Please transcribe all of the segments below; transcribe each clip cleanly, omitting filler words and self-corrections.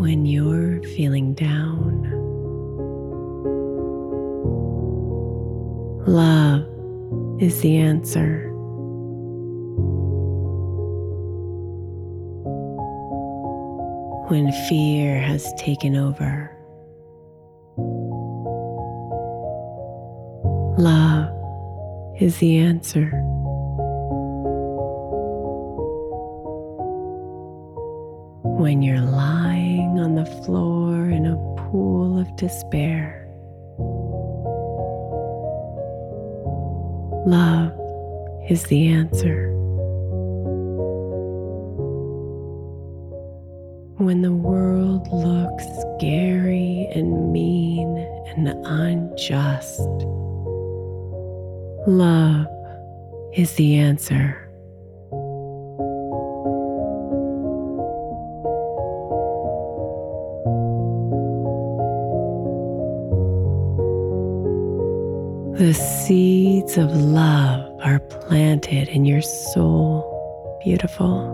When you're feeling down, love is the answer. When fear has taken over, love is the answer. When you're lying on the floor in a pool of despair, love is the answer. When the world looks scary and mean and unjust, love is the answer. The seeds of love are planted in your soul, beautiful.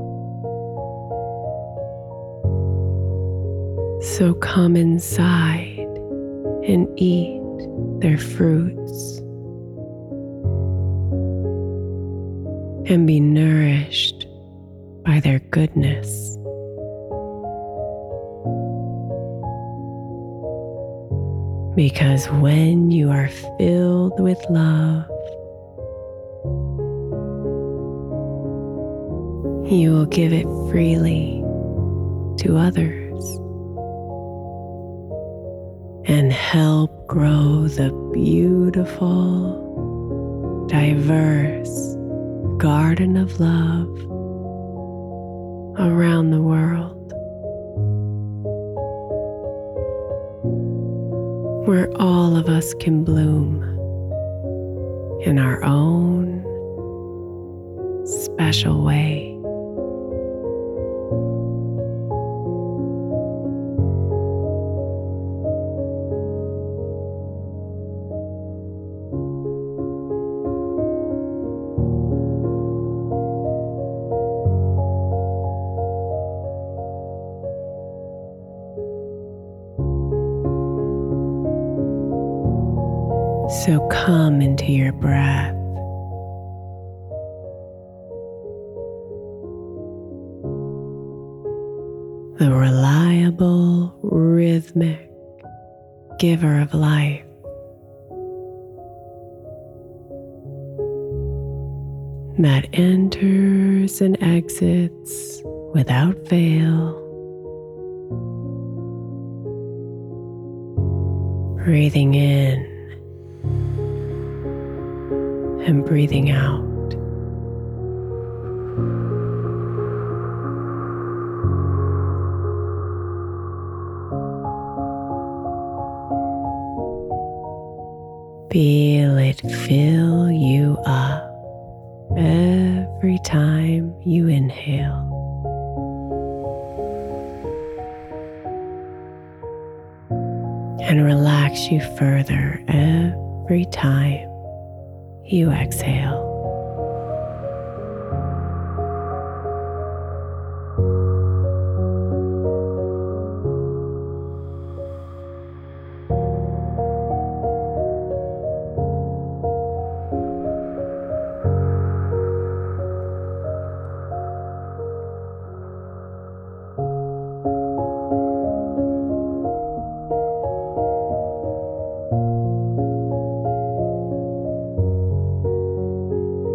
So come inside and eat their fruits and be nourished by their goodness. Because when you are filled with love, you will give it freely to others and help grow the beautiful, diverse garden of love around the world, where all of us can bloom in our own special way. So come into your breath. The reliable, rhythmic giver of life. That enters and exits without fail. Breathing in and breathing out. Feel it fill you up. Every time you inhale, and relax you further every time you exhale.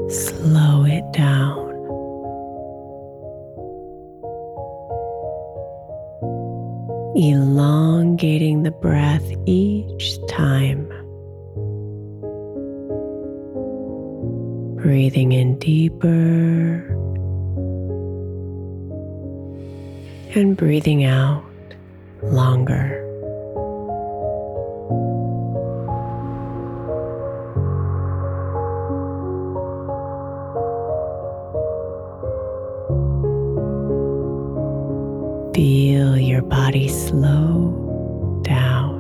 Slow it down. Elongating the breath each time. Breathing in deeper and breathing out longer. Feel your body slow down.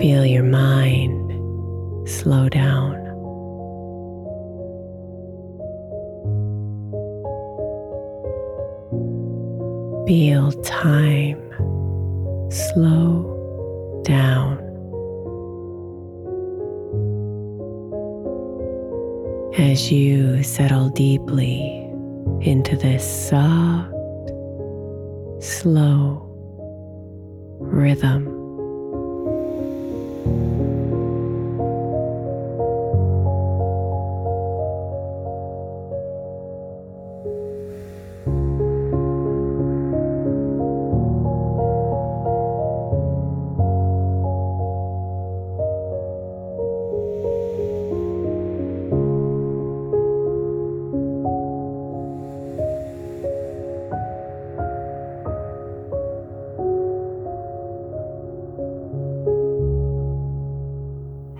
Feel your mind slow down. Feel time slow down. As you settle deeply into this soft, slow rhythm.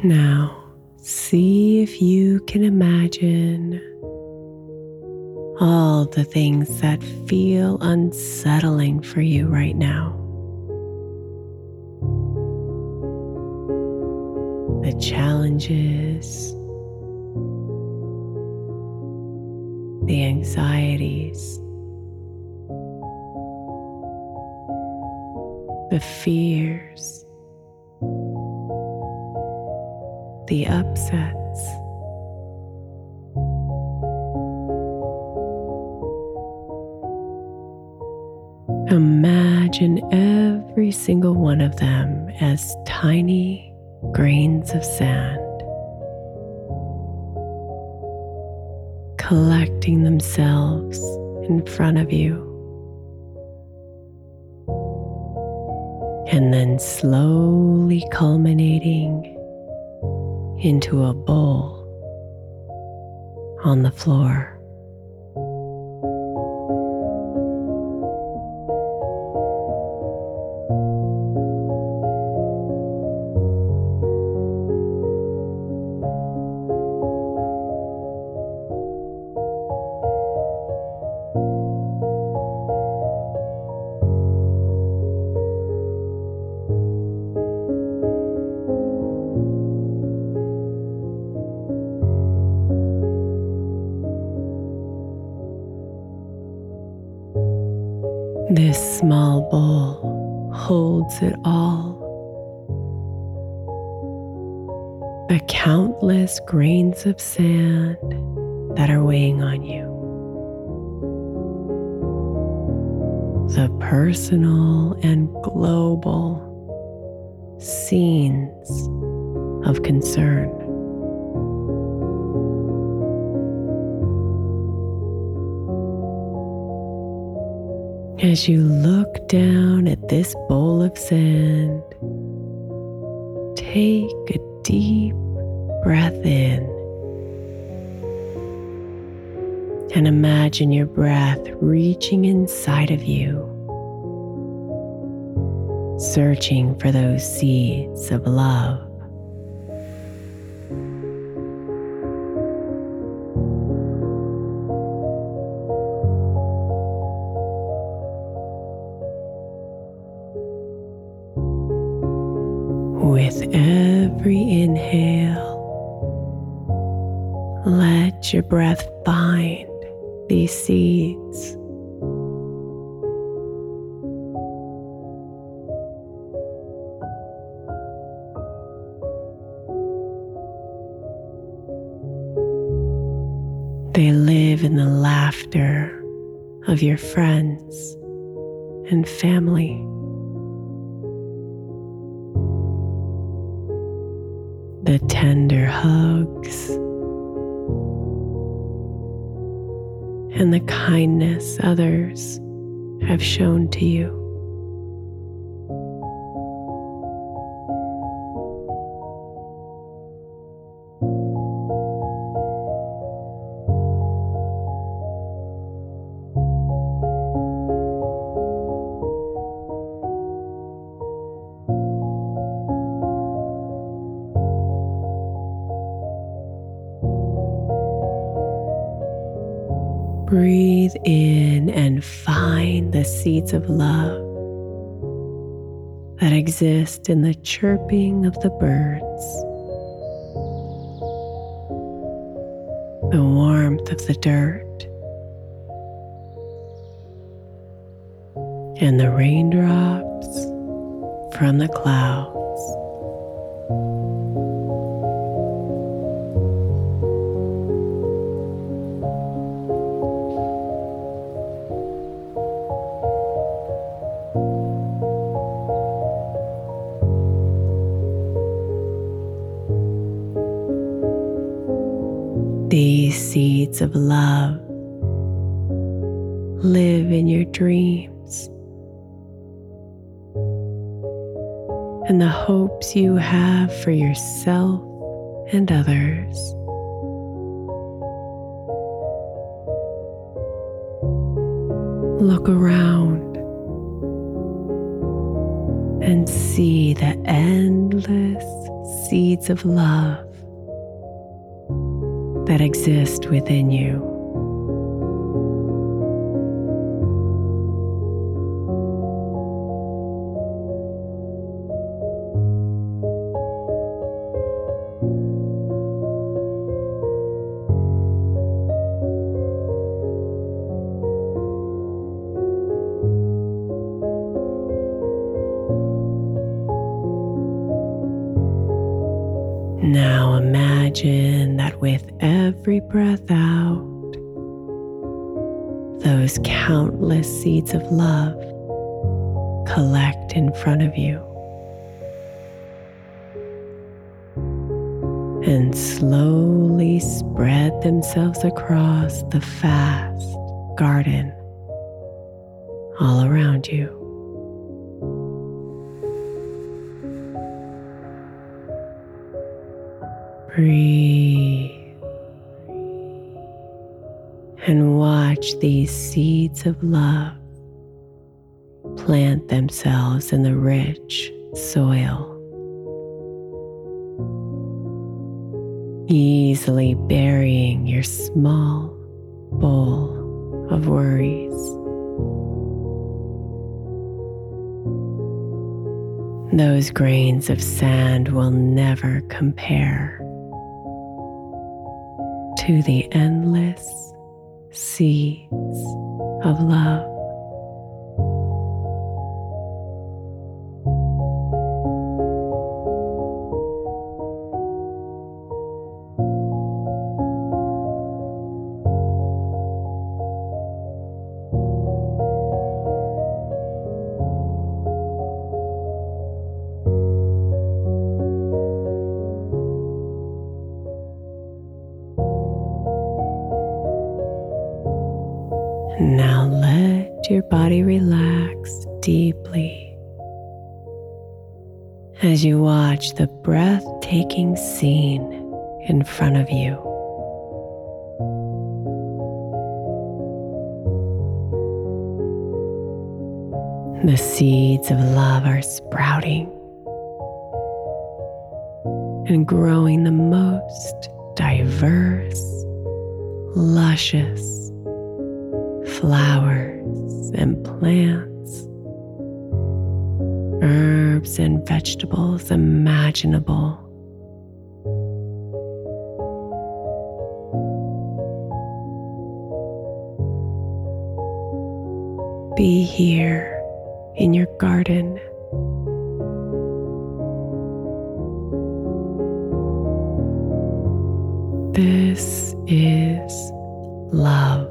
Now, see if you can imagine all the things that feel unsettling for you right now. The challenges, the anxieties, the fears, the upsets. Imagine every single one of them as tiny grains of sand, collecting themselves in front of you, and then slowly culminating into a bowl on the floor. This small bowl holds it all. The countless grains of sand that are weighing on you. The personal and global scenes of concern. As you look down at this bowl of sand, take a deep breath in and imagine your breath reaching inside of you, searching for those seeds of love. With every inhale, let your breath find these seeds. They live in the laughter of your friends and family. The tender hugs and the kindness others have shown to you. Breathe in and find the seeds of love that exist in the chirping of the birds, the warmth of the dirt, and the raindrops from the clouds. These seeds of love live in your dreams and the hopes you have for yourself and others. Look around and see the endless seeds of love that exist within you. Now imagine that with every breath out, those countless seeds of love collect in front of you and slowly spread themselves across the vast garden all around you. Breathe and watch these seeds of love plant themselves in the rich soil, easily burying your small bowl of worries. Those grains of sand will never compare to the endless seeds of love. Now let your body relax deeply as you watch the breathtaking scene in front of you. The seeds of love are sprouting and growing the most diverse, luscious flowers and plants, herbs and vegetables imaginable. Be here in your garden, this is love.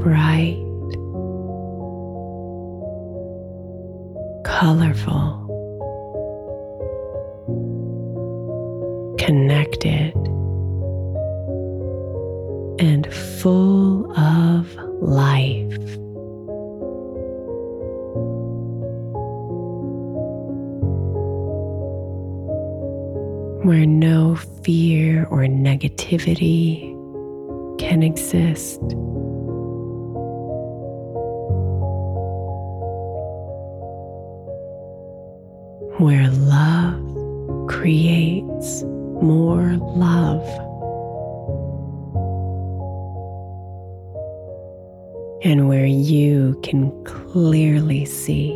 Bright, colorful, connected, and full of life. Where no fear or negativity can exist. Where love creates more love. And where you can clearly see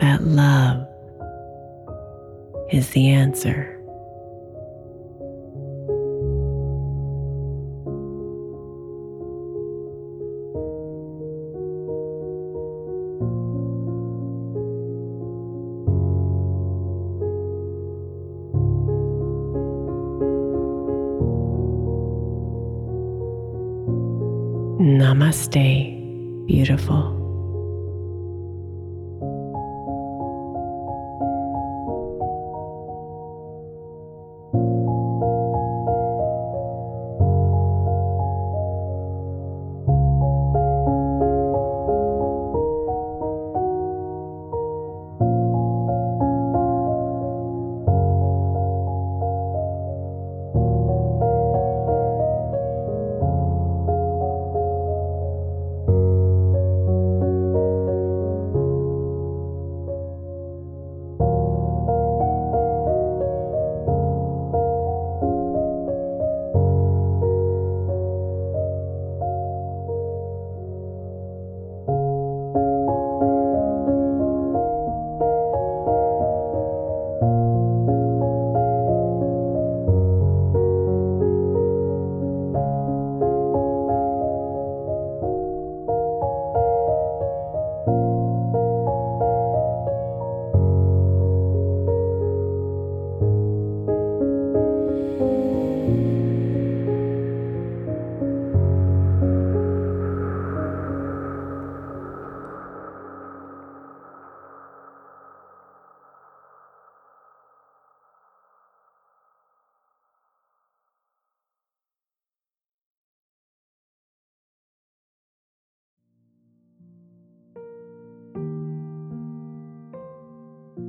that love is the answer. Namaste, beautiful.